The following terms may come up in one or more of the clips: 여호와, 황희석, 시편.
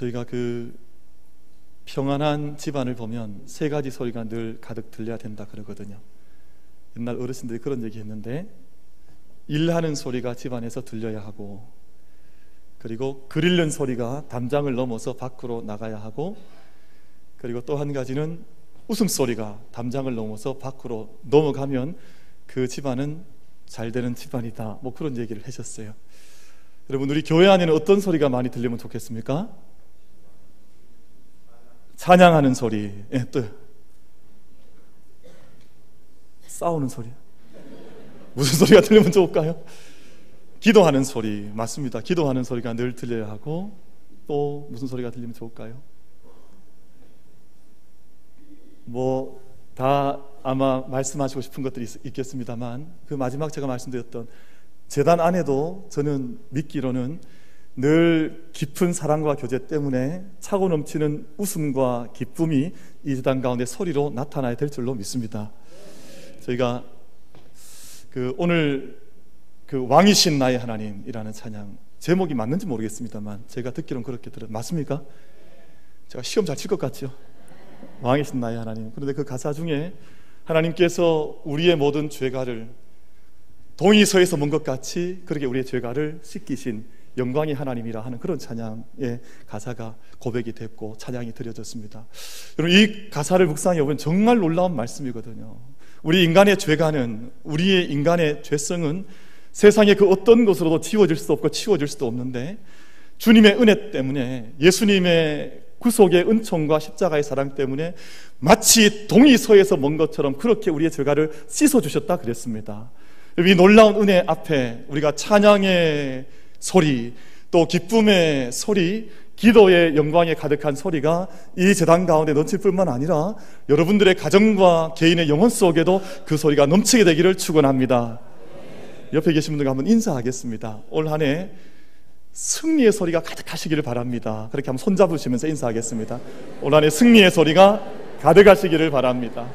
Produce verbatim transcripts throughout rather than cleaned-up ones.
저희가 그 평안한 집안을 보면 세 가지 소리가 늘 가득 들려야 된다 그러거든요. 옛날 어르신들이 그런 얘기 했는데, 일하는 소리가 집안에서 들려야 하고, 그리고 그릴는 소리가 담장을 넘어서 밖으로 나가야 하고, 그리고 또 한 가지는 웃음소리가 담장을 넘어서 밖으로 넘어가면 그 집안은 잘 되는 집안이다, 뭐 그런 얘기를 하셨어요. 여러분, 우리 교회 안에는 어떤 소리가 많이 들리면 좋겠습니까? 찬양하는 소리, 예, 또 싸우는 소리, 무슨 소리가 들리면 좋을까요? 기도하는 소리, 맞습니다. 기도하는 소리가 늘 들려야 하고, 또 무슨 소리가 들리면 좋을까요? 뭐 다 아마 말씀하시고 싶은 것들이 있겠습니다만, 그 마지막 제가 말씀드렸던 재단 안에도 저는 믿기로는 늘 깊은 사랑과 교제 때문에 차고 넘치는 웃음과 기쁨이 이 재단 가운데 소리로 나타나야 될 줄로 믿습니다. 저희가 그 오늘 그 왕이신 나의 하나님이라는 찬양, 제목이 맞는지 모르겠습니다만 제가 듣기로는 그렇게 들어요. 맞습니까? 제가 시험 잘 칠 것 같죠? 왕이신 나의 하나님. 그런데 그 가사 중에 하나님께서 우리의 모든 죄가를 동의서에서 먼 것 같이 그렇게 우리의 죄가를 씻기신 영광의 하나님이라 하는 그런 찬양의 가사가 고백이 됐고 찬양이 드려졌습니다. 여러분, 이 가사를 묵상해 보면 정말 놀라운 말씀이거든요. 우리 인간의 죄가는, 우리의 인간의 죄성은 세상의 그 어떤 것으로도 지워질 수 없고 치워질 수도 없는데, 주님의 은혜 때문에, 예수님의 구속의 은총과 십자가의 사랑 때문에 마치 동의서에서 먼 것처럼 그렇게 우리의 죄가를 씻어주셨다 그랬습니다. 이 놀라운 은혜 앞에 우리가 찬양의 소리, 또 기쁨의 소리, 기도의 영광에 가득한 소리가 이 제단 가운데 넘칠 뿐만 아니라 여러분들의 가정과 개인의 영혼 속에도 그 소리가 넘치게 되기를 축원합니다. 옆에 계신 분들과 한번 인사하겠습니다. 올 한 해 승리의 소리가 가득하시기를 바랍니다. 그렇게 한번 손잡으시면서 인사하겠습니다. 올 한 해 승리의 소리가 가득하시기를 바랍니다.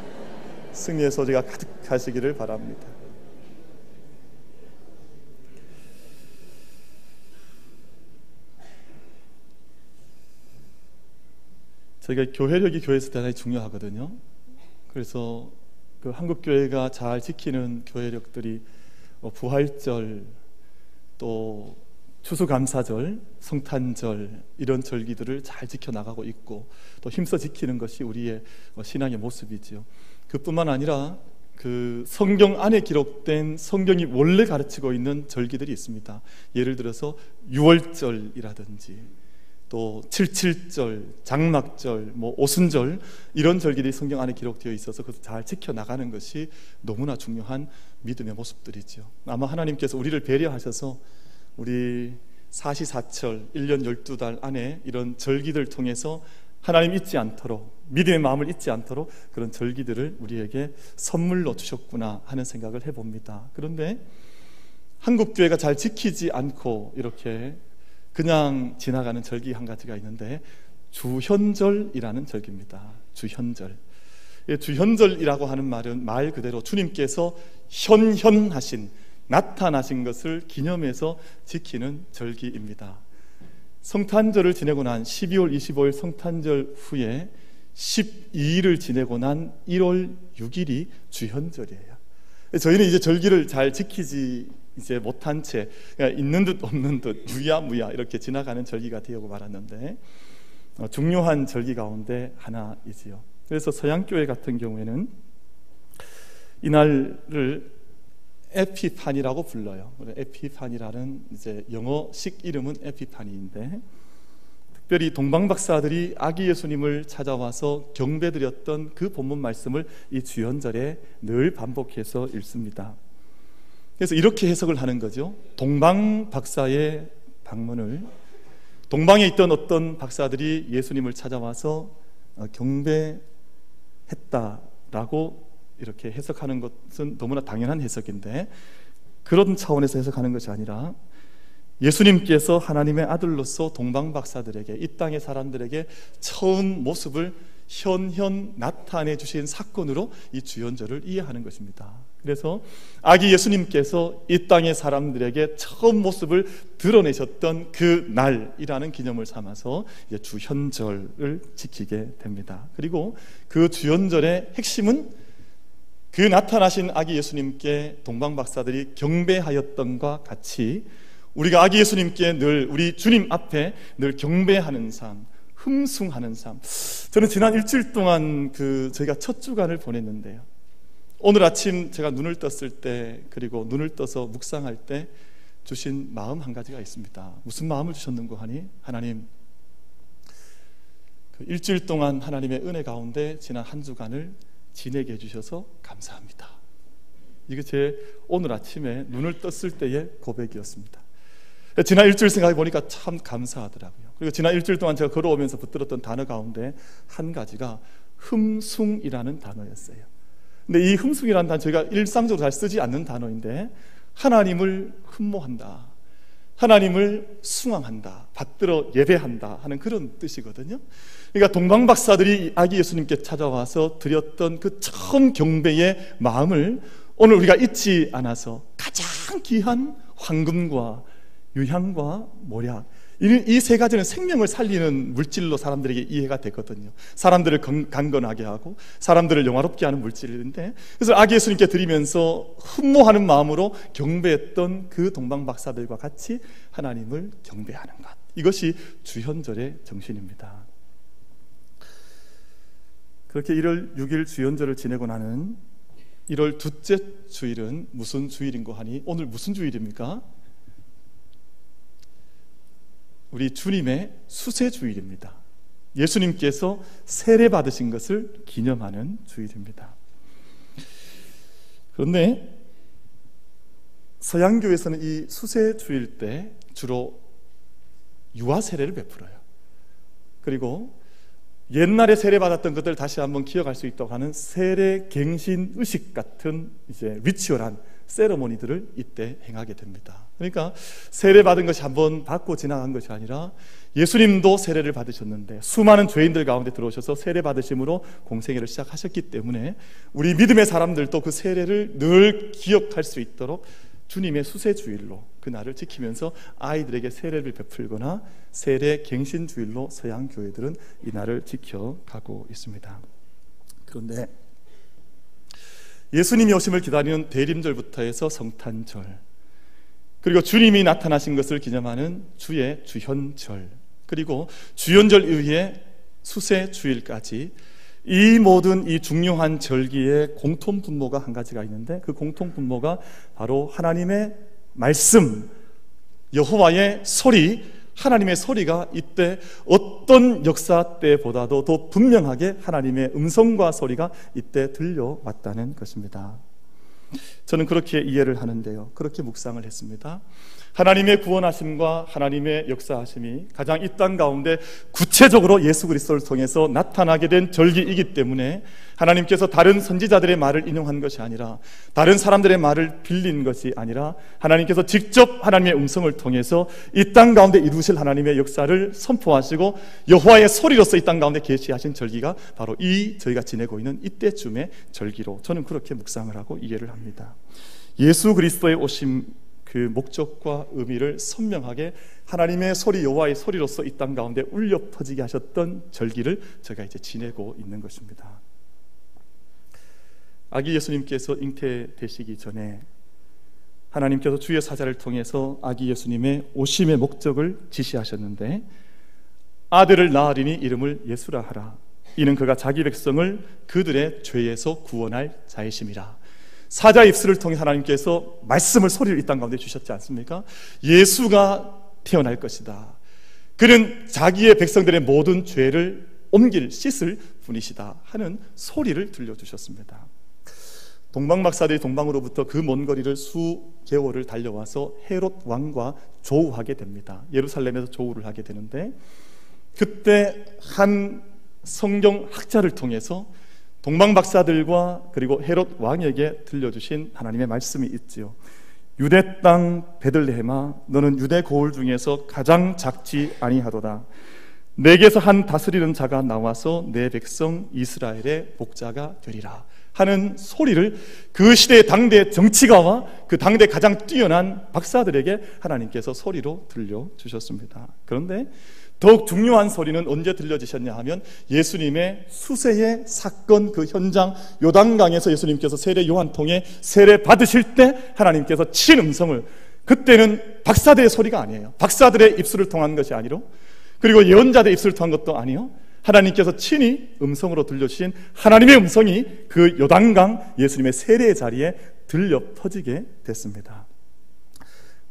승리의 소리가 가득하시기를 바랍니다. 저희가 교회력이 교회에서 대단히 중요하거든요. 그래서 그 한국교회가 잘 지키는 교회력들이 부활절, 또 추수감사절, 성탄절, 이런 절기들을 잘 지켜나가고 있고, 또 힘써 지키는 것이 우리의 신앙의 모습이지요. 그뿐만 아니라 그 성경 안에 기록된, 성경이 원래 가르치고 있는 절기들이 있습니다. 예를 들어서 유월절이라든지, 또 칠칠절, 장막절, 뭐 오순절, 이런 절기들이 성경 안에 기록되어 있어서 그것을 잘 지켜나가는 것이 너무나 중요한 믿음의 모습들이죠. 아마 하나님께서 우리를 배려하셔서 우리 사시사철 일 년 열두 달 안에 이런 절기들을 통해서 하나님 잊지 않도록, 믿음의 마음을 잊지 않도록 그런 절기들을 우리에게 선물로 주셨구나 하는 생각을 해봅니다. 그런데 한국교회가 잘 지키지 않고 이렇게 그냥 지나가는 절기 한 가지가 있는데, 주현절이라는 절기입니다. 주현절. 주현절이라고 하는 말은 말 그대로 주님께서 현현하신, 나타나신 것을 기념해서 지키는 절기입니다. 성탄절을 지내고 난 십이월 이십오일 성탄절 후에 십이일을 지내고 난 일월 육일이 주현절이에요. 저희는 이제 절기를 잘 지키지 이제 못한 채, 그러니까 있는 듯 없는 듯, 무야무야 이렇게 지나가는 절기가 되고 말았는데, 어, 중요한 절기 가운데 하나이지요. 그래서 서양교회 같은 경우에는 이날을 에피파니라고 불러요. 에피파니라는 이제 영어식 이름은 에피파니인데, 특별히 동방박사들이 아기 예수님을 찾아와서 경배드렸던 그 본문 말씀을 이 주현절에 늘 반복해서 읽습니다. 그래서 이렇게 해석을 하는 거죠. 동방 박사의 방문을, 동방에 있던 어떤 박사들이 예수님을 찾아와서 경배했다라고 이렇게 해석하는 것은 너무나 당연한 해석인데, 그런 차원에서 해석하는 것이 아니라 예수님께서 하나님의 아들로서 동방 박사들에게, 이 땅의 사람들에게 처음 모습을 현현 나타내 주신 사건으로 이 주현절을 이해하는 것입니다. 그래서 아기 예수님께서 이 땅의 사람들에게 처음 모습을 드러내셨던 그 날이라는 기념을 삼아서 이제 주현절을 지키게 됩니다. 그리고 그 주현절의 핵심은 그 나타나신 아기 예수님께 동방박사들이 경배하였던 것과 같이 우리가 아기 예수님께 늘 우리 주님 앞에 늘 경배하는 삶, 흠숭하는 삶. 저는 지난 일주일 동안 그 저희가 첫 주간을 보냈는데요, 오늘 아침 제가 눈을 떴을 때 그리고 눈을 떠서 묵상할 때 주신 마음 한 가지가 있습니다. 무슨 마음을 주셨는고 하니, 하나님, 그 일주일 동안 하나님의 은혜 가운데 지난 한 주간을 지내게 해주셔서 감사합니다. 이게 제 오늘 아침에 눈을 떴을 때의 고백이었습니다. 지난 일주일 생각해 보니까 참 감사하더라고요. 그리고 지난 일주일 동안 제가 걸어오면서 붙들었던 단어 가운데 한 가지가 흠숭이라는 단어였어요. 근데 이 흠숭이라는 단어, 저희가 일상적으로 잘 쓰지 않는 단어인데, 하나님을 흠모한다, 하나님을 숭앙한다, 받들어 예배한다 하는 그런 뜻이거든요. 그러니까 동방박사들이 아기 예수님께 찾아와서 드렸던 그 처음 경배의 마음을 오늘 우리가 잊지 않아서 가장 귀한 황금과 유향과 모략, 이 세 가지는 생명을 살리는 물질로 사람들에게 이해가 됐거든요. 사람들을 강건하게 하고 사람들을 영화롭게 하는 물질인데, 그래서 아기 예수님께 드리면서 흠모하는 마음으로 경배했던 그 동방박사들과 같이 하나님을 경배하는 것, 이것이 주현절의 정신입니다. 그렇게 일월 육일 주현절을 지내고 나는 일월 둘째 주일은 무슨 주일인고 하니, 오늘 무슨 주일입니까? 우리 주님의 수세주일입니다. 예수님께서 세례받으신 것을 기념하는 주일입니다. 그런데 서양교에서는 이 수세주일 때 주로 유아 세례를 베풀어요. 그리고 옛날에 세례받았던 것들을 다시 한번 기억할 수 있도록 하는 세례갱신 의식 같은 이제 리추얼한 세러머니들을 이때 행하게 됩니다. 그러니까 세례받은 것이 한번 받고 지나간 것이 아니라 예수님도 세례를 받으셨는데 수많은 죄인들 가운데 들어오셔서 세례받으심으로 공생애를 시작하셨기 때문에 우리 믿음의 사람들도 그 세례를 늘 기억할 수 있도록 주님의 수세주일로 그날을 지키면서 아이들에게 세례를 베풀거나 세례갱신주일로 서양 교회들은 이 날을 지켜가고 있습니다. 그런데 예수님이 오심을 기다리는 대림절부터 해서 성탄절, 그리고 주님이 나타나신 것을 기념하는 주의 주현절, 그리고 주현절 이후에 수세주일까지 이 모든 이 중요한 절기에 공통분모가 한 가지가 있는데, 그 공통분모가 바로 하나님의 말씀, 여호와의 소리, 하나님의 소리가 이때 어떤 역사 때보다도 더 분명하게 하나님의 음성과 소리가 이때 들려왔다는 것입니다. 저는 그렇게 이해를 하는데요, 그렇게 묵상을 했습니다. 하나님의 구원하심과 하나님의 역사하심이 가장 이 땅 가운데 구체적으로 예수 그리스도를 통해서 나타나게 된 절기이기 때문에 하나님께서 다른 선지자들의 말을 인용한 것이 아니라, 다른 사람들의 말을 빌린 것이 아니라, 하나님께서 직접 하나님의 음성을 통해서 이 땅 가운데 이루실 하나님의 역사를 선포하시고 여호와의 소리로서 이 땅 가운데 계시하신 절기가 바로 이 저희가 지내고 있는 이때쯤의 절기로 저는 그렇게 묵상을 하고 이해를 합니다. 예수 그리스도의 오심, 그 목적과 의미를 선명하게 하나님의 소리, 여호와의 소리로서 이 땅 가운데 울려 퍼지게 하셨던 절기를 제가 이제 지내고 있는 것입니다. 아기 예수님께서 잉태되시기 전에 하나님께서 주의 사자를 통해서 아기 예수님의 오심의 목적을 지시하셨는데, 아들을 낳으리니 이름을 예수라 하라, 이는 그가 자기 백성을 그들의 죄에서 구원할 자이심이라. 사자 입술을 통해 하나님께서 말씀을, 소리를 이 땅 가운데 주셨지 않습니까? 예수가 태어날 것이다, 그는 자기의 백성들의 모든 죄를 옮길, 씻을 분이시다 하는 소리를 들려주셨습니다. 동방박사들이 동방으로부터 그 먼 거리를 수개월을 달려와서 헤롯 왕과 조우하게 됩니다. 예루살렘에서 조우를 하게 되는데, 그때 한 성경학자를 통해서 동방박사들과 그리고 헤롯 왕에게 들려주신 하나님의 말씀이 있지요. 유대 땅 베들레헴아, 너는 유대 고을 중에서 가장 작지 아니하도다. 내게서 한 다스리는 자가 나와서 내 백성 이스라엘의 목자가 되리라 하는 소리를 그 시대 당대 정치가와 그 당대 가장 뛰어난 박사들에게 하나님께서 소리로 들려주셨습니다. 그런데 더욱 중요한 소리는 언제 들려지셨냐 하면 예수님의 수세의 사건 그 현장 요단강에서 예수님께서 세례 요한통에 세례 받으실 때 하나님께서 치신 음성을, 그때는 박사들의 소리가 아니에요. 박사들의 입술을 통한 것이 아니로, 그리고 예언자들의 입술을 통한 것도 아니요, 하나님께서 친히 음성으로 들려주신 하나님의 음성이 그 요단강 예수님의 세례의 자리에 들려 퍼지게 됐습니다.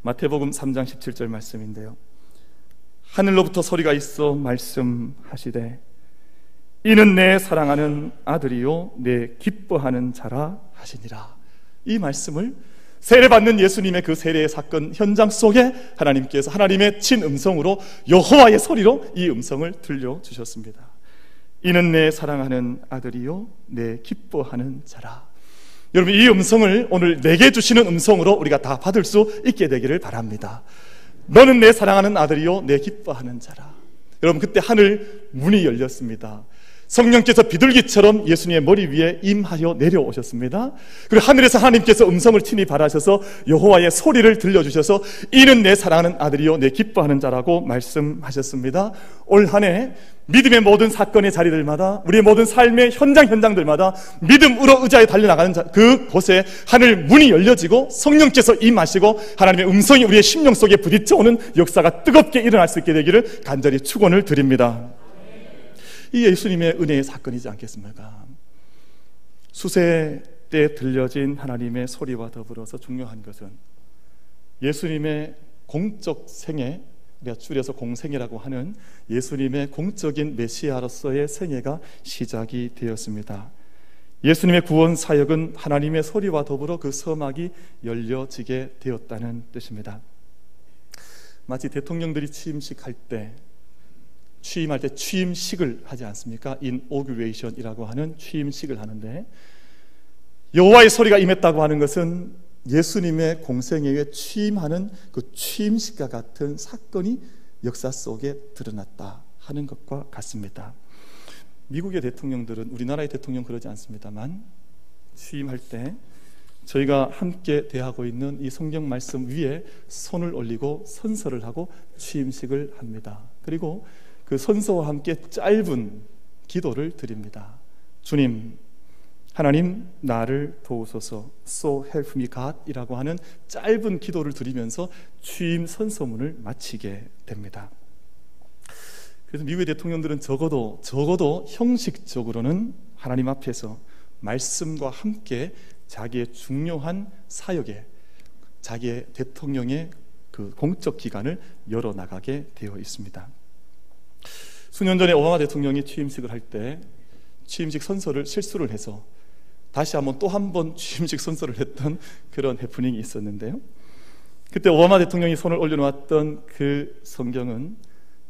마태복음 삼 장 십칠 절 말씀인데요, 하늘로부터 소리가 있어 말씀하시되 이는 내 사랑하는 아들이요 내 기뻐하는 자라 하시니라. 이 말씀을 세례받는 예수님의 그 세례의 사건 현장 속에 하나님께서 하나님의 친음성으로 여호와의 소리로 이 음성을 들려주셨습니다. 이는 내 사랑하는 아들이요 내 기뻐하는 자라. 여러분, 이 음성을 오늘 내게 주시는 음성으로 우리가 다 받을 수 있게 되기를 바랍니다. 너는 내 사랑하는 아들이요 내 기뻐하는 자라. 여러분, 그때 하늘 문이 열렸습니다. 성령께서 비둘기처럼 예수님의 머리 위에 임하여 내려오셨습니다. 그리고 하늘에서 하나님께서 음성을 친히 발하셔서 여호와의 소리를 들려주셔서 이는 내 사랑하는 아들이요 내 기뻐하는 자라고 말씀하셨습니다. 올 한 해 믿음의 모든 사건의 자리들마다, 우리의 모든 삶의 현장 현장들마다 믿음으로 의자에 달려나가는 자, 그곳에 하늘 문이 열려지고 성령께서 임하시고 하나님의 음성이 우리의 심령 속에 부딪혀오는 역사가 뜨겁게 일어날 수 있게 되기를 간절히 축원을 드립니다. 이 예수님의 은혜의 사건이지 않겠습니까? 수세 때 들려진 하나님의 소리와 더불어서 중요한 것은 예수님의 공적 생애, 우리가 줄여서 공생애라고 하는 예수님의 공적인 메시아로서의 생애가 시작이 되었습니다. 예수님의 구원 사역은 하나님의 소리와 더불어 그 서막이 열려지게 되었다는 뜻입니다. 마치 대통령들이 취임식할 때, 취임할 때 취임식을 하지 않습니까? 인오규레이션이라고 하는 취임식을 하는데, 여호와의 소리가 임했다고 하는 것은 예수님의 공생애에 취임하는 그 취임식과 같은 사건이 역사 속에 드러났다 하는 것과 같습니다. 미국의 대통령들은, 우리나라의 대통령 그러지 않습니다만, 취임할 때 저희가 함께 대하고 있는 이 성경 말씀 위에 손을 올리고 선서를 하고 취임식을 합니다. 그리고 그 선서와 함께 짧은 기도를 드립니다. 주님, 하나님 나를 도우소서, So help me God 이라고 하는 짧은 기도를 드리면서 취임 선서문을 마치게 됩니다. 그래서 미국의 대통령들은 적어도 적어도 형식적으로는 하나님 앞에서 말씀과 함께 자기의 중요한 사역에, 자기의 대통령의 그 공적 기간을 열어나가게 되어 있습니다. 수년 전에 오바마 대통령이 취임식을 할 때 취임식 선서를 실수를 해서 다시 한번 또 한 번 취임식 선서를 했던 그런 해프닝이 있었는데요, 그때 오바마 대통령이 손을 올려놓았던 그 성경은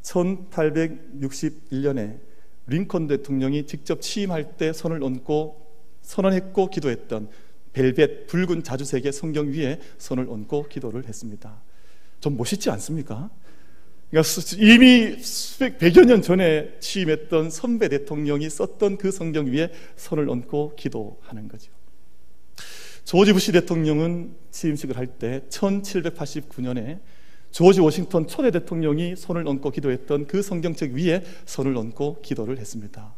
천팔백육십일 년에 링컨 대통령이 직접 취임할 때 손을 얹고 선언했고 기도했던 벨벳 붉은 자주색의 성경 위에 손을 얹고 기도를 했습니다. 좀 멋있지 않습니까? 그러니까 이미 수백, 백여 년 전에 취임했던 선배 대통령이 썼던 그 성경 위에 손을 얹고 기도하는 거죠. 조지 부시 대통령은 취임식을 할 때 천칠백팔십구 년에 조지 워싱턴 초대 대통령이 손을 얹고 기도했던 그 성경책 위에 손을 얹고 기도를 했습니다.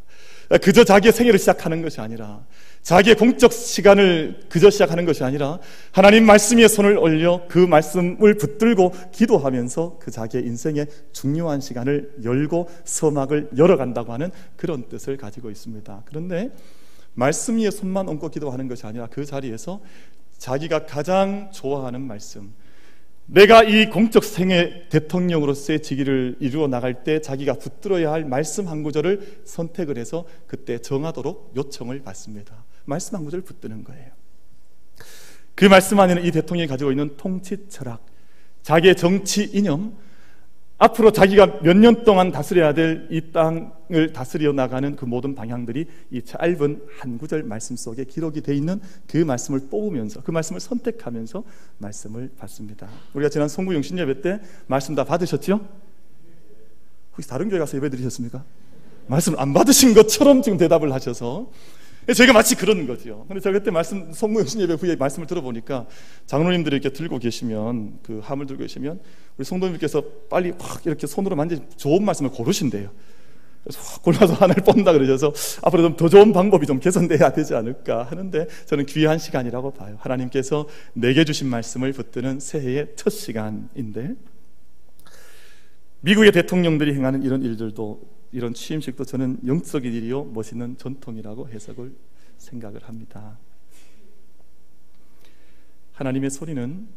그저 자기의 생애를 시작하는 것이 아니라, 자기의 공적 시간을 그저 시작하는 것이 아니라 하나님 말씀 위에 손을 올려 그 말씀을 붙들고 기도하면서 그 자기의 인생의 중요한 시간을 열고 서막을 열어간다고 하는 그런 뜻을 가지고 있습니다. 그런데 말씀 위에 손만 얹고 기도하는 것이 아니라 그 자리에서 자기가 가장 좋아하는 말씀, 내가 이 공적 생애 대통령으로서의 직위를 이루어 나갈 때 자기가 붙들어야 할 말씀 한 구절을 선택을 해서 그때 정하도록 요청을 받습니다. 말씀 한 구절을 붙드는 거예요. 그 말씀 안에는 이 대통령이 가지고 있는 통치 철학, 자기의 정치 이념, 앞으로 자기가 몇 년 동안 다스려야 될 이 땅을 다스려 나가는 그 모든 방향들이 이 짧은 한 구절 말씀 속에 기록이 되어 있는 그 말씀을 뽑으면서, 그 말씀을 선택하면서 말씀을 받습니다. 우리가 지난 송구영신 예배 때 말씀 다 받으셨죠? 혹시 다른 교회 가서 예배 드리셨습니까? 말씀 안 받으신 것처럼 지금 대답을 하셔서 저희가 마치 그러는 거죠. 근데 제가 그때 말씀, 성모영신 예배 후에 말씀을 들어보니까 장로님들이 이렇게 들고 계시면, 그 함을 들고 계시면 우리 성도님께서 빨리 확 이렇게 손으로 만지면 좋은 말씀을 고르신대요. 그래서 골라서 하나를 뽑는다 그러셔서 앞으로 좀 더 좋은 방법이 좀 개선돼야 되지 않을까 하는데, 저는 귀한 시간이라고 봐요. 하나님께서 내게 주신 말씀을 붙드는 새해의 첫 시간인데, 미국의 대통령들이 행하는 이런 일들도, 이런 취임식도 저는 영적인 일이요 멋있는 전통이라고 해석을 생각을 합니다. 하나님의 소리는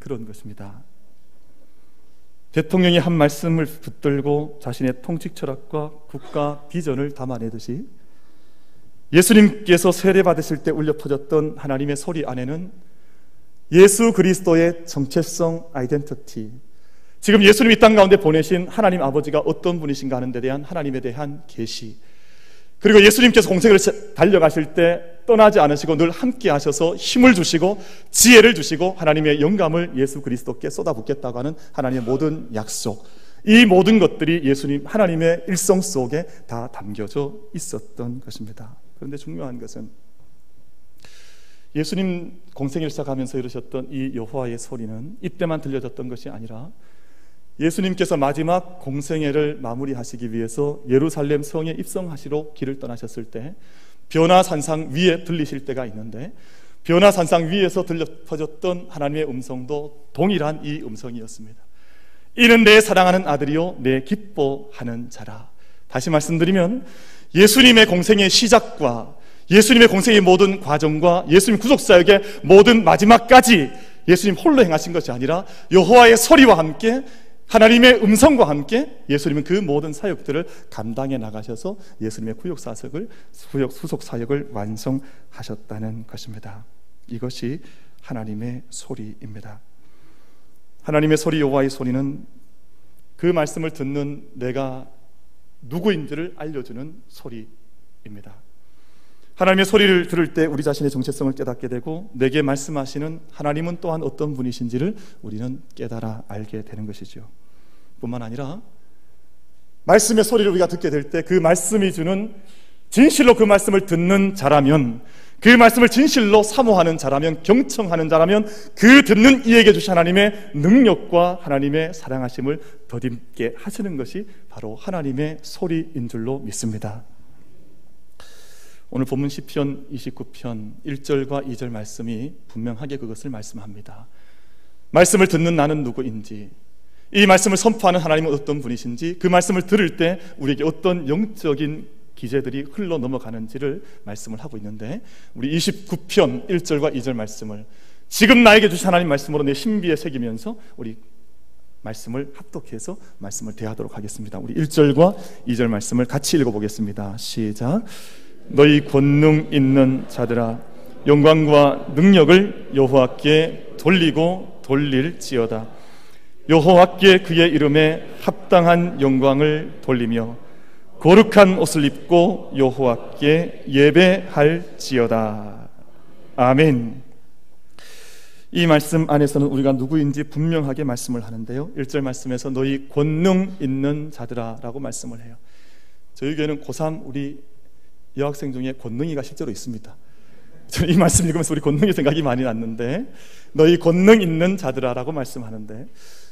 그런 것입니다. 대통령이 한 말씀을 붙들고 자신의 통치 철학과 국가 비전을 담아내듯이, 예수님께서 세례받으실 때 울려 퍼졌던 하나님의 소리 안에는 예수 그리스도의 정체성, 아이덴티티, 지금 예수님이 땅 가운데 보내신 하나님 아버지가 어떤 분이신가 하는 데 대한 하나님에 대한 계시, 그리고 예수님께서 공생을 달려가실 때 떠나지 않으시고 늘 함께 하셔서 힘을 주시고 지혜를 주시고 하나님의 영감을 예수 그리스도께 쏟아붓겠다고 하는 하나님의 모든 약속, 이 모든 것들이 예수님 하나님의 일성 속에 다 담겨져 있었던 것입니다. 그런데 중요한 것은 예수님 공생을 시작하면서 이러셨던 이 여호와의 소리는 이때만 들려졌던 것이 아니라, 예수님께서 마지막 공생애를 마무리하시기 위해서 예루살렘 성에 입성하시러 길을 떠나셨을 때 변화산상 위에 들리실 때가 있는데, 변화산상 위에서 들려 퍼졌던 하나님의 음성도 동일한 이 음성이었습니다. 이는 내 사랑하는 아들이요 내 기뻐하는 자라. 다시 말씀드리면, 예수님의 공생의 시작과 예수님의 공생의 모든 과정과 예수님 구속사역의 모든 마지막까지 예수님 홀로 행하신 것이 아니라, 여호와의 소리와 함께 하나님의 음성과 함께 예수님은 그 모든 사역들을 감당해 나가셔서 예수님의 구속사역을, 구속사역을 완성하셨다는 것입니다. 이것이 하나님의 소리입니다. 하나님의 소리, 여호와의 소리는 그 말씀을 듣는 내가 누구인지를 알려주는 소리입니다. 하나님의 소리를 들을 때 우리 자신의 정체성을 깨닫게 되고, 내게 말씀하시는 하나님은 또한 어떤 분이신지를 우리는 깨달아 알게 되는 것이죠. 뿐만 아니라 말씀의 소리를 우리가 듣게 될 때, 그 말씀이 주는, 진실로 그 말씀을 듣는 자라면, 그 말씀을 진실로 사모하는 자라면, 경청하는 자라면, 그 듣는 이에게 주신 하나님의 능력과 하나님의 사랑하심을 더듬게 하시는 것이 바로 하나님의 소리인 줄로 믿습니다. 오늘 본문 시편 이십구 편 일 절과 이 절 말씀이 분명하게 그것을 말씀합니다. 말씀을 듣는 나는 누구인지, 이 말씀을 선포하는 하나님은 어떤 분이신지, 그 말씀을 들을 때 우리에게 어떤 영적인 기제들이 흘러 넘어가는지를 말씀을 하고 있는데, 우리 이십구 편 일 절과 이 절 말씀을 지금 나에게 주신 하나님 말씀으로 내 신비에 새기면서 우리 말씀을 합독해서 말씀을 대하도록 하겠습니다. 우리 일 절과 이 절 말씀을 같이 읽어보겠습니다. 시작. 너희 권능 있는 자들아, 영광과 능력을 여호와께 돌리고 돌릴지어다. 여호와께 그의 이름에 합당한 영광을 돌리며 거룩한 옷을 입고 여호와께 예배할지어다. 아멘. 이 말씀 안에서는 우리가 누구인지 분명하게 말씀을 하는데요, 일 절 말씀에서 너희 권능 있는 자들아 라고 말씀을 해요. 저희 교회는 고삼 우리 여학생 중에 권능이가 실제로 있습니다. 저는 이 말씀 읽으면서 우리 권능이 생각이 많이 났는데, 너희 권능 있는 자들아 라고 말씀하는데,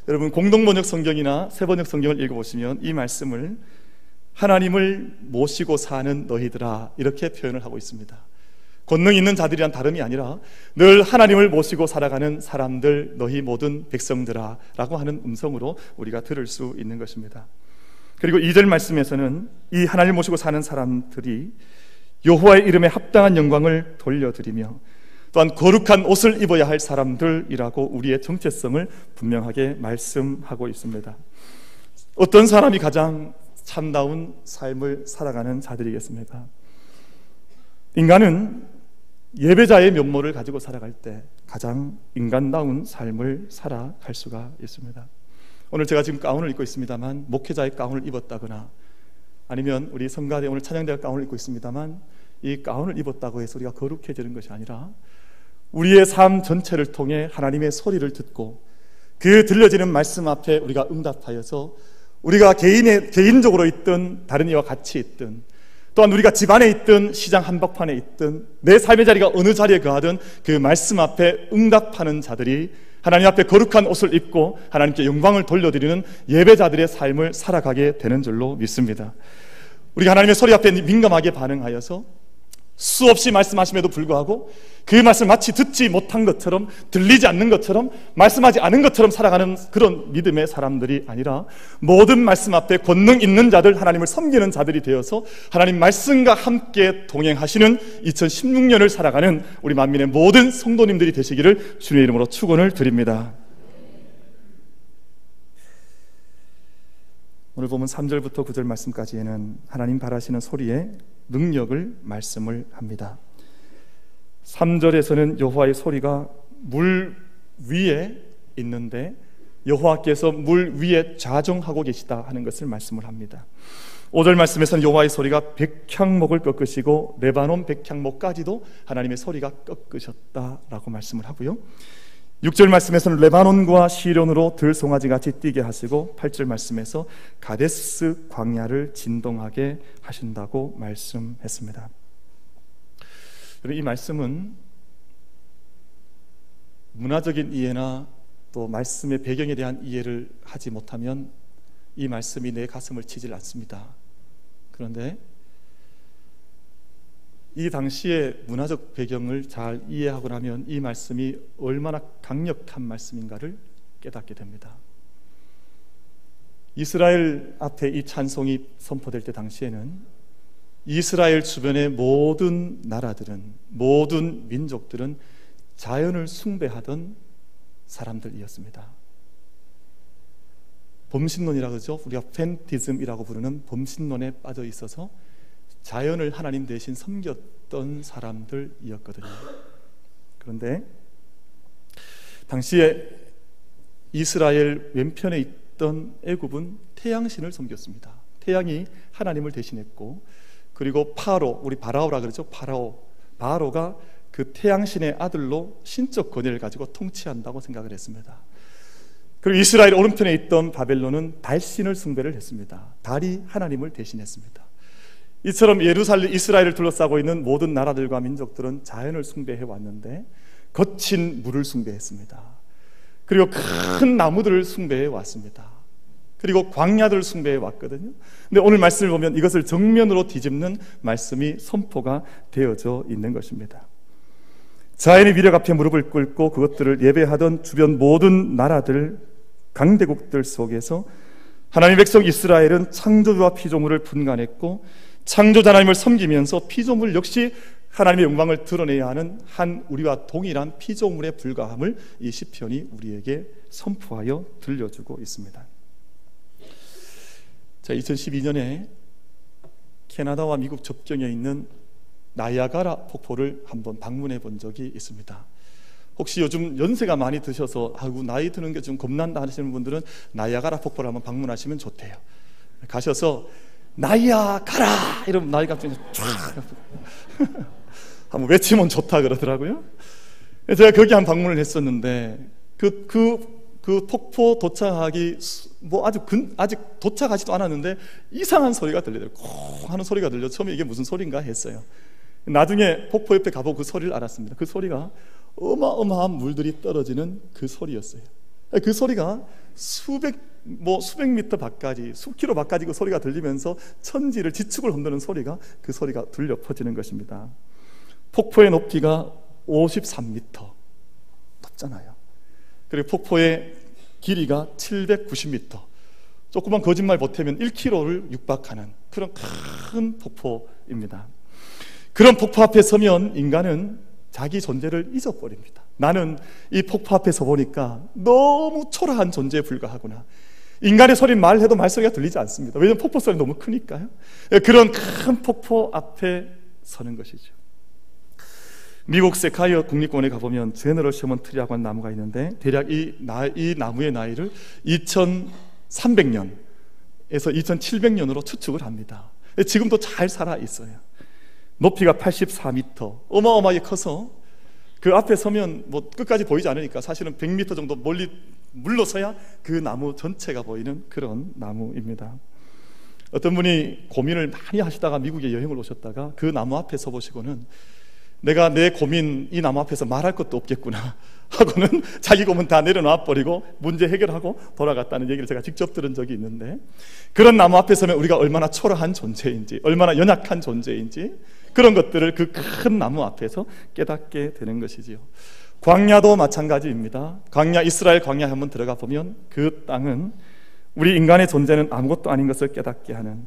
여러분 공동번역 성경이나 새번역 성경을 읽어보시면 이 말씀을 하나님을 모시고 사는 너희들아 이렇게 표현을 하고 있습니다. 권능 있는 자들이란 다름이 아니라 늘 하나님을 모시고 살아가는 사람들, 너희 모든 백성들아 라고 하는 음성으로 우리가 들을 수 있는 것입니다. 그리고 이 절 말씀에서는 이 하나님을 모시고 사는 사람들이 여호와의 이름에 합당한 영광을 돌려드리며 또한 거룩한 옷을 입어야 할 사람들이라고 우리의 정체성을 분명하게 말씀하고 있습니다. 어떤 사람이 가장 참다운 삶을 살아가는 자들이겠습니까? 인간은 예배자의 면모를 가지고 살아갈 때 가장 인간다운 삶을 살아갈 수가 있습니다. 오늘 제가 지금 가운을 입고 있습니다만 목회자의 가운을 입었다거나, 아니면 우리 성가대 오늘 찬양대가 가운을 입고 있습니다만 이 가운을 입었다고 해서 우리가 거룩해지는 것이 아니라, 우리의 삶 전체를 통해 하나님의 소리를 듣고 그 들려지는 말씀 앞에 우리가 응답하여서, 우리가 개인의, 개인적으로 있든 다른 이와 같이 있든 또한 우리가 집 안에 있든 시장 한복판에 있든 내 삶의 자리가 어느 자리에 거하든 그 말씀 앞에 응답하는 자들이 하나님 앞에 거룩한 옷을 입고 하나님께 영광을 돌려드리는 예배자들의 삶을 살아가게 되는 줄로 믿습니다. 우리가 하나님의 소리 앞에 민감하게 반응하여서 수없이 말씀하심에도 불구하고 그 말씀 마치 듣지 못한 것처럼, 들리지 않는 것처럼, 말씀하지 않은 것처럼 살아가는 그런 믿음의 사람들이 아니라 모든 말씀 앞에 권능 있는 자들, 하나님을 섬기는 자들이 되어서 하나님 말씀과 함께 동행하시는 이천십육 년을 살아가는 우리 만민의 모든 성도님들이 되시기를 주님의 이름으로 축원을 드립니다. 오늘 보면 삼 절부터 구 절 말씀까지에는 하나님 바라시는 소리에 능력을 말씀을 합니다. 삼 절에서는 여호와의 소리가 물 위에 있는데 여호와께서 물 위에 좌정하고 계시다 하는 것을 말씀을 합니다. 오 절 말씀에서는 여호와의 소리가 백향목을 꺾으시고 레바논 백향목까지도 하나님의 소리가 꺾으셨다라고 말씀을 하고요, 육 절 말씀에서는 레바논과 시련으로 들송아지같이 뛰게 하시고 팔 절 말씀에서 가데스 광야를 진동하게 하신다고 말씀했습니다. 이 말씀은 문화적인 이해나 또 말씀의 배경에 대한 이해를 하지 못하면 이 말씀이 내 가슴을 치질 않습니다. 그런데 이 당시의 문화적 배경을 잘 이해하고 나면 이 말씀이 얼마나 강력한 말씀인가를 깨닫게 됩니다. 이스라엘 앞에 이 찬송이 선포될 때 당시에는 이스라엘 주변의 모든 나라들은, 모든 민족들은 자연을 숭배하던 사람들이었습니다. 범신론이라고 그러죠. 우리가 팬티즘이라고 부르는 범신론에 빠져 있어서 자연을 하나님 대신 섬겼던 사람들이었거든요. 그런데 당시에 이스라엘 왼편에 있던 애굽은 태양신을 섬겼습니다. 태양이 하나님을 대신했고, 그리고 파로, 우리 바라오라 그러죠. 파라오, 바로가 그 태양신의 아들로 신적 권위를 가지고 통치한다고 생각을 했습니다. 그리고 이스라엘 오른편에 있던 바벨론은 달신을 숭배를 했습니다. 달이 하나님을 대신했습니다. 이처럼 예루살렘, 이스라엘을 둘러싸고 있는 모든 나라들과 민족들은 자연을 숭배해 왔는데 거친 물을 숭배했습니다. 그리고 큰 나무들을 숭배해 왔습니다. 그리고 광야들을 숭배해 왔거든요. 근데 오늘 말씀을 보면 이것을 정면으로 뒤집는 말씀이 선포가 되어져 있는 것입니다. 자연의 위력 앞에 무릎을 꿇고 그것들을 예배하던 주변 모든 나라들, 강대국들 속에서 하나님의 백성 이스라엘은 창조주와 피조물을 분간했고 창조자 하나님을 섬기면서 피조물 역시 하나님의 영광을 드러내야 하는 한 우리와 동일한 피조물에 불과함을 이 시편이 우리에게 선포하여 들려주고 있습니다. 자, 이천십이 년에 캐나다와 미국 접경에 있는 나이아가라 폭포를 한번 방문해 본 적이 있습니다. 혹시 요즘 연세가 많이 드셔서 아이고 나이 드는 게 좀 겁난다 하시는 분들은 나이아가라 폭포를 한번 방문하시면 좋대요. 가셔서 나이야 가라! 이러면 나이가 갑자기 쫙! 한번 외치면 좋다 그러더라고요. 제가 거기 한 방문을 했었는데 그, 그, 그 폭포 도착하기 뭐 아주 근, 아직 도착하지도 않았는데 이상한 소리가 들리더라고요. 콩 하는 소리가 들려 처음에 이게 무슨 소리인가 했어요. 나중에 폭포 옆에 가보고 그 소리를 알았습니다. 그 소리가 어마어마한 물들이 떨어지는 그 소리였어요. 그 소리가 수백 뭐 수백 미터 밖까지, 수키로 밖까지 그 소리가 들리면서 천지를, 지축을 흔드는 소리가, 그 소리가 들려 퍼지는 것입니다. 폭포의 높이가 오십삼 미터 높잖아요. 그리고 폭포의 길이가 칠백구십 미터, 조그만 거짓말 보태면 일 킬로미터를 육박하는 그런 큰 폭포입니다. 그런 폭포 앞에 서면 인간은 자기 존재를 잊어버립니다. 나는 이 폭포 앞에 서 보니까 너무 초라한 존재에 불과하구나. 인간의 소리 말해도 말소리가 들리지 않습니다. 왜냐하면 폭포 소리 너무 크니까요. 그런 큰 폭포 앞에 서는 것이죠. 미국 세카이어 국립공원에 가보면 제너럴 셔먼 트리라고 하는 나무가 있는데 대략 이, 나, 이 나무의 나이를 이천삼백 년에서 이천칠백 년으로 추측을 합니다. 지금도 잘 살아 있어요. 높이가 팔십사 미터, 어마어마하게 커서 그 앞에 서면 뭐 끝까지 보이지 않으니까 사실은 백 미터 정도 멀리 물러서야 그 나무 전체가 보이는 그런 나무입니다. 어떤 분이 고민을 많이 하시다가 미국에 여행을 오셨다가 그 나무 앞에 서보시고는 내가 내 고민 이 나무 앞에서 말할 것도 없겠구나 하고는 자기 고민 다 내려놔 버리고 문제 해결하고 돌아갔다는 얘기를 제가 직접 들은 적이 있는데, 그런 나무 앞에 서면 우리가 얼마나 초라한 존재인지, 얼마나 연약한 존재인지, 그런 것들을 그 큰 나무 앞에서 깨닫게 되는 것이지요. 광야도 마찬가지입니다. 광야, 이스라엘 광야에 한번 들어가 보면 그 땅은 우리 인간의 존재는 아무것도 아닌 것을 깨닫게 하는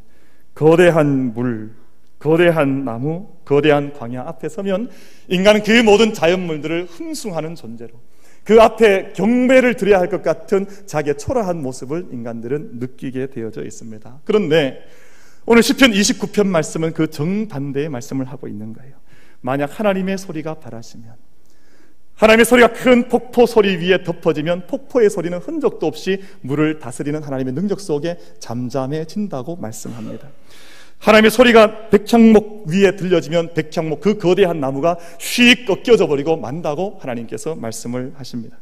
거대한 물, 거대한 나무, 거대한 광야 앞에 서면 인간은 그 모든 자연물들을 흥숭하는 존재로, 그 앞에 경배를 드려야 할 것 같은 자기의 초라한 모습을 인간들은 느끼게 되어져 있습니다. 그런데 오늘 시편 이십구 편 말씀은 그 정반대의 말씀을 하고 있는 거예요. 만약 하나님의 소리가 바라시면, 하나님의 소리가 큰 폭포 소리 위에 덮어지면 폭포의 소리는 흔적도 없이 물을 다스리는 하나님의 능력 속에 잠잠해진다고 말씀합니다. 하나님의 소리가 백향목 위에 들려지면 백향목, 그 거대한 나무가 휙 꺾여져 버리고 만다고 하나님께서 말씀을 하십니다.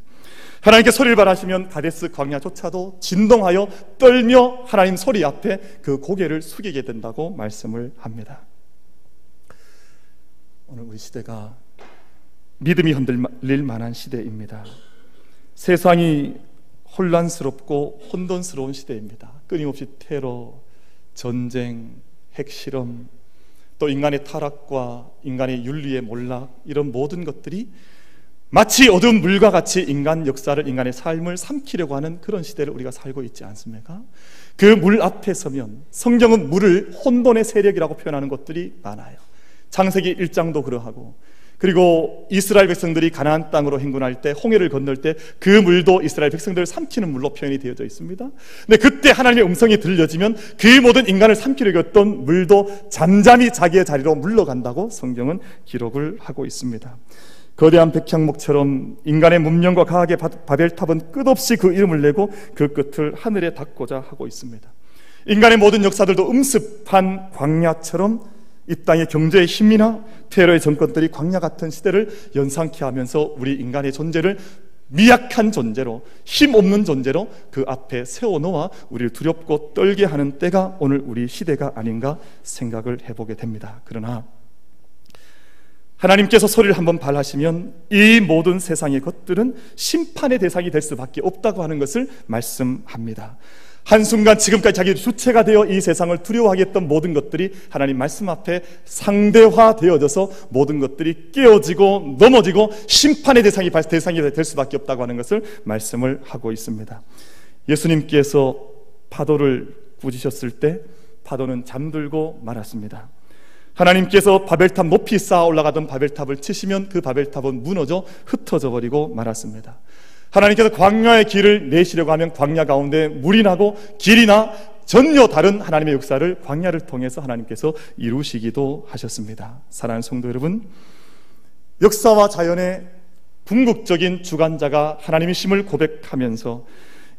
하나님께 소리를 바라시면 가데스 광야조차도 진동하여 떨며 하나님 소리 앞에 그 고개를 숙이게 된다고 말씀을 합니다. 오늘 우리 시대가 믿음이 흔들릴 만한 시대입니다. 세상이 혼란스럽고 혼돈스러운 시대입니다. 끊임없이 테러, 전쟁, 핵실험, 또 인간의 타락과 인간의 윤리의 몰락, 이런 모든 것들이 마치 어두운 물과 같이 인간 역사를, 인간의 삶을 삼키려고 하는 그런 시대를 우리가 살고 있지 않습니까? 그 물 앞에 서면, 성경은 물을 혼돈의 세력이라고 표현하는 것들이 많아요. 창세기 일 장도 그러하고, 그리고 이스라엘 백성들이 가나안 땅으로 행군할 때, 홍해를 건널 때 그 물도 이스라엘 백성들을 삼키는 물로 표현이 되어져 있습니다. 근데 그때 하나님의 음성이 들려지면 그 모든 인간을 삼키려고 했던 물도 잠잠히 자기의 자리로 물러간다고 성경은 기록을 하고 있습니다. 거대한 백향목처럼 인간의 문명과 과학의 바벨탑은 끝없이 그 이름을 내고 그 끝을 하늘에 닿고자 하고 있습니다. 인간의 모든 역사들도 음습한 광야처럼 이 땅의 경제의 힘이나 테러의 정권들이 광야 같은 시대를 연상케 하면서 우리 인간의 존재를 미약한 존재로, 힘없는 존재로 그 앞에 세워놓아 우리를 두렵고 떨게 하는 때가 오늘 우리 시대가 아닌가 생각을 해보게 됩니다. 그러나 하나님께서 소리를 한번 발하시면 이 모든 세상의 것들은 심판의 대상이 될 수밖에 없다고 하는 것을 말씀합니다. 한순간 지금까지 자기 주체가 되어 이 세상을 두려워하게 했던 모든 것들이 하나님 말씀 앞에 상대화되어져서 모든 것들이 깨어지고 넘어지고 심판의 대상이, 대상이 될 수밖에 없다고 하는 것을 말씀을 하고 있습니다. 예수님께서 파도를 꾸짖으셨을 때 파도는 잠들고 말았습니다. 하나님께서 바벨탑 높이 쌓아 올라가던 바벨탑을 치시면 그 바벨탑은 무너져 흩어져 버리고 말았습니다. 하나님께서 광야의 길을 내시려고 하면 광야 가운데 물이 나고 길이 나 전혀 다른 하나님의 역사를 광야를 통해서 하나님께서 이루시기도 하셨습니다. 사랑하는 성도 여러분, 역사와 자연의 궁극적인 주관자가 하나님의 심을 고백하면서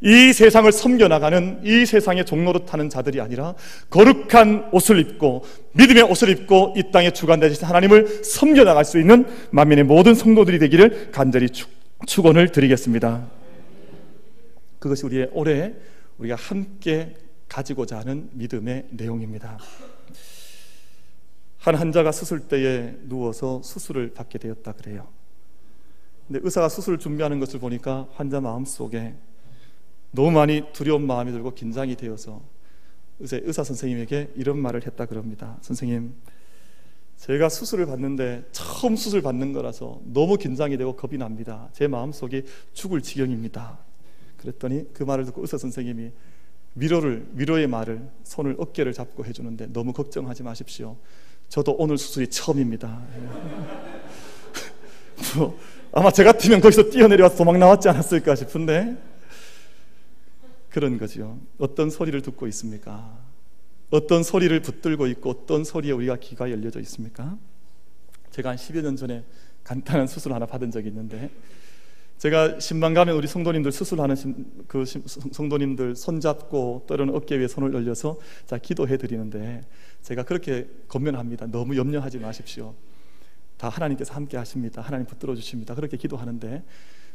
이 세상을 섬겨나가는 이 세상의 종노릇 하는 자들이 아니라 거룩한 옷을 입고 믿음의 옷을 입고 이 땅의 주관자 되신 하나님을 섬겨나갈 수 있는 만민의 모든 성도들이 되기를 간절히 축 축원을 드리겠습니다. 그것이 우리의 올해 우리가 함께 가지고자 하는 믿음의 내용입니다. 한 환자가 수술대에 누워서 수술을 받게 되었다 그래요. 근데 의사가 수술을 준비하는 것을 보니까 환자 마음속에 너무 많이 두려운 마음이 들고 긴장이 되어서 의사 선생님에게 이런 말을 했다 그럽니다. 선생님, 제가 수술을 받는데 처음 수술 받는 거라서 너무 긴장이 되고 겁이 납니다. 제 마음속이 죽을 지경입니다. 그랬더니 그 말을 듣고 의사 선생님이 위로를, 위로의 말을, 손을 어깨를 잡고 해주는데 너무 걱정하지 마십시오. 저도 오늘 수술이 처음입니다. 뭐, 아마 제 같으면 거기서 뛰어내려와서 도망 나왔지 않았을까 싶은데 그런 거죠. 어떤 소리를 듣고 있습니까? 어떤 소리를 붙들고 있고 어떤 소리에 우리가 귀가 열려져 있습니까? 제가 한 십여 년 전에 간단한 수술 하나 받은 적이 있는데, 제가 신방 가면 우리 성도님들 수술하는 그 성도님들 손잡고 또는 어깨 위에 손을 올려서 자 기도해 드리는데 제가 그렇게 권면합니다. 너무 염려하지 마십시오. 다 하나님께서 함께 하십니다. 하나님 붙들어 주십니다. 그렇게 기도하는데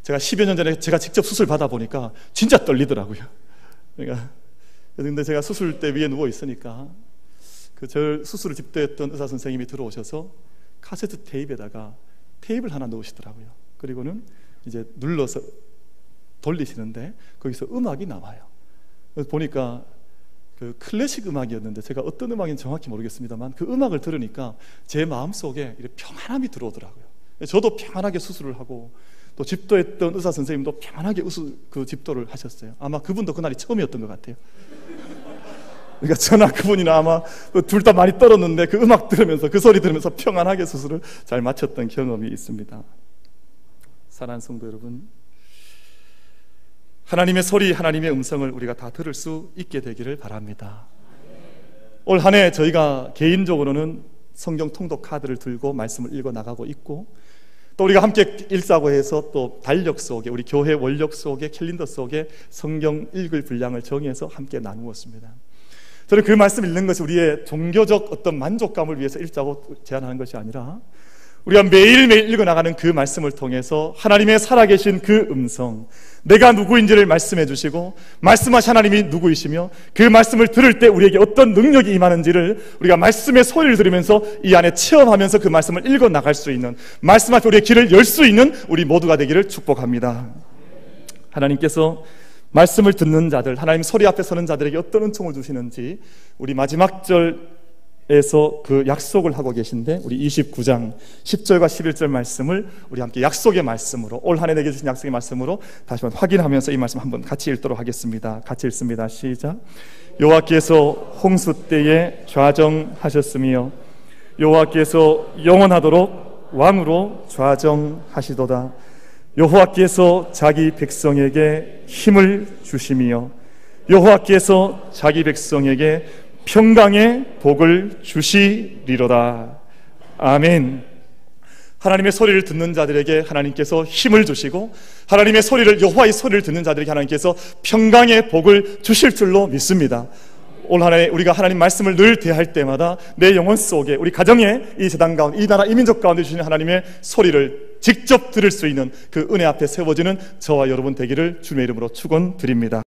제가 십여 년 전에 제가 직접 수술 받아 보니까 진짜 떨리더라고요. 그러니까 그런데 제가 수술대 위에 누워 있으니까 그 절 수술을 집도했던 의사 선생님이 들어오셔서 카세트 테이프에다가 테이프를 하나 넣으시더라고요. 그리고는 이제 눌러서 돌리시는데 거기서 음악이 나와요. 보니까 그 클래식 음악이었는데 제가 어떤 음악인지 정확히 모르겠습니다만 그 음악을 들으니까 제 마음속에 이렇게 평안함이 들어오더라고요. 저도 평안하게 수술을 하고 또 집도했던 의사 선생님도 평안하게 우수, 그 집도를 하셨어요. 아마 그분도 그날이 처음이었던 것 같아요. 그러니까 저나 그분이나 아마 둘 다 많이 떨었는데 그 음악 들으면서 그 소리 들으면서 평안하게 수술을 잘 마쳤던 경험이 있습니다. 사랑하는 성도 여러분, 하나님의 소리, 하나님의 음성을 우리가 다 들을 수 있게 되기를 바랍니다. 올 한 해 저희가 개인적으로는 성경 통독 카드를 들고 말씀을 읽어 나가고 있고, 또 우리가 함께 일사고해서 또 달력 속에, 우리 교회 원력 속에, 캘린더 속에 성경 읽을 분량을 정해서 함께 나누었습니다. 저는 그 말씀 읽는 것이 우리의 종교적 어떤 만족감을 위해서 읽자고 제안하는 것이 아니라 우리가 매일매일 읽어나가는 그 말씀을 통해서 하나님의 살아계신 그 음성, 내가 누구인지를 말씀해 주시고 말씀하신 하나님이 누구이시며 그 말씀을 들을 때 우리에게 어떤 능력이 임하는지를 우리가 말씀의 소리를 들으면서 이 안에 체험하면서 그 말씀을 읽어나갈 수 있는, 말씀 앞에 우리의 길을 열 수 있는 우리 모두가 되기를 축복합니다. 하나님께서 말씀을 듣는 자들, 하나님 소리 앞에 서는 자들에게 어떤 은총을 주시는지 우리 마지막 절 에서 그 약속을 하고 계신데, 우리 이십구 장 십 절과 십일 절 말씀을 우리 함께 약속의 말씀으로, 올 한 해 내게 주신 약속의 말씀으로 다시 한번 확인하면서 이 말씀 한번 같이 읽도록 하겠습니다. 같이 읽습니다. 시작. 여호와께서 홍수 때에 좌정하셨으며 여호와께서 영원하도록 왕으로 좌정하시도다. 여호와께서 자기 백성에게 힘을 주시며 여호와께서 자기 백성에게 평강의 복을 주시리로다. 아멘. 하나님의 소리를 듣는 자들에게 하나님께서 힘을 주시고, 하나님의 소리를, 여호와의 소리를 듣는 자들에게 하나님께서 평강의 복을 주실 줄로 믿습니다. 올 한 해 우리가 하나님 말씀을 늘 대할 때마다 내 영혼 속에, 우리 가정에, 이 재단 가운데, 이 나라, 이 민족 가운데 주시는 하나님의 소리를 직접 들을 수 있는 그 은혜 앞에 세워지는 저와 여러분 되기를 주님의 이름으로 축원드립니다.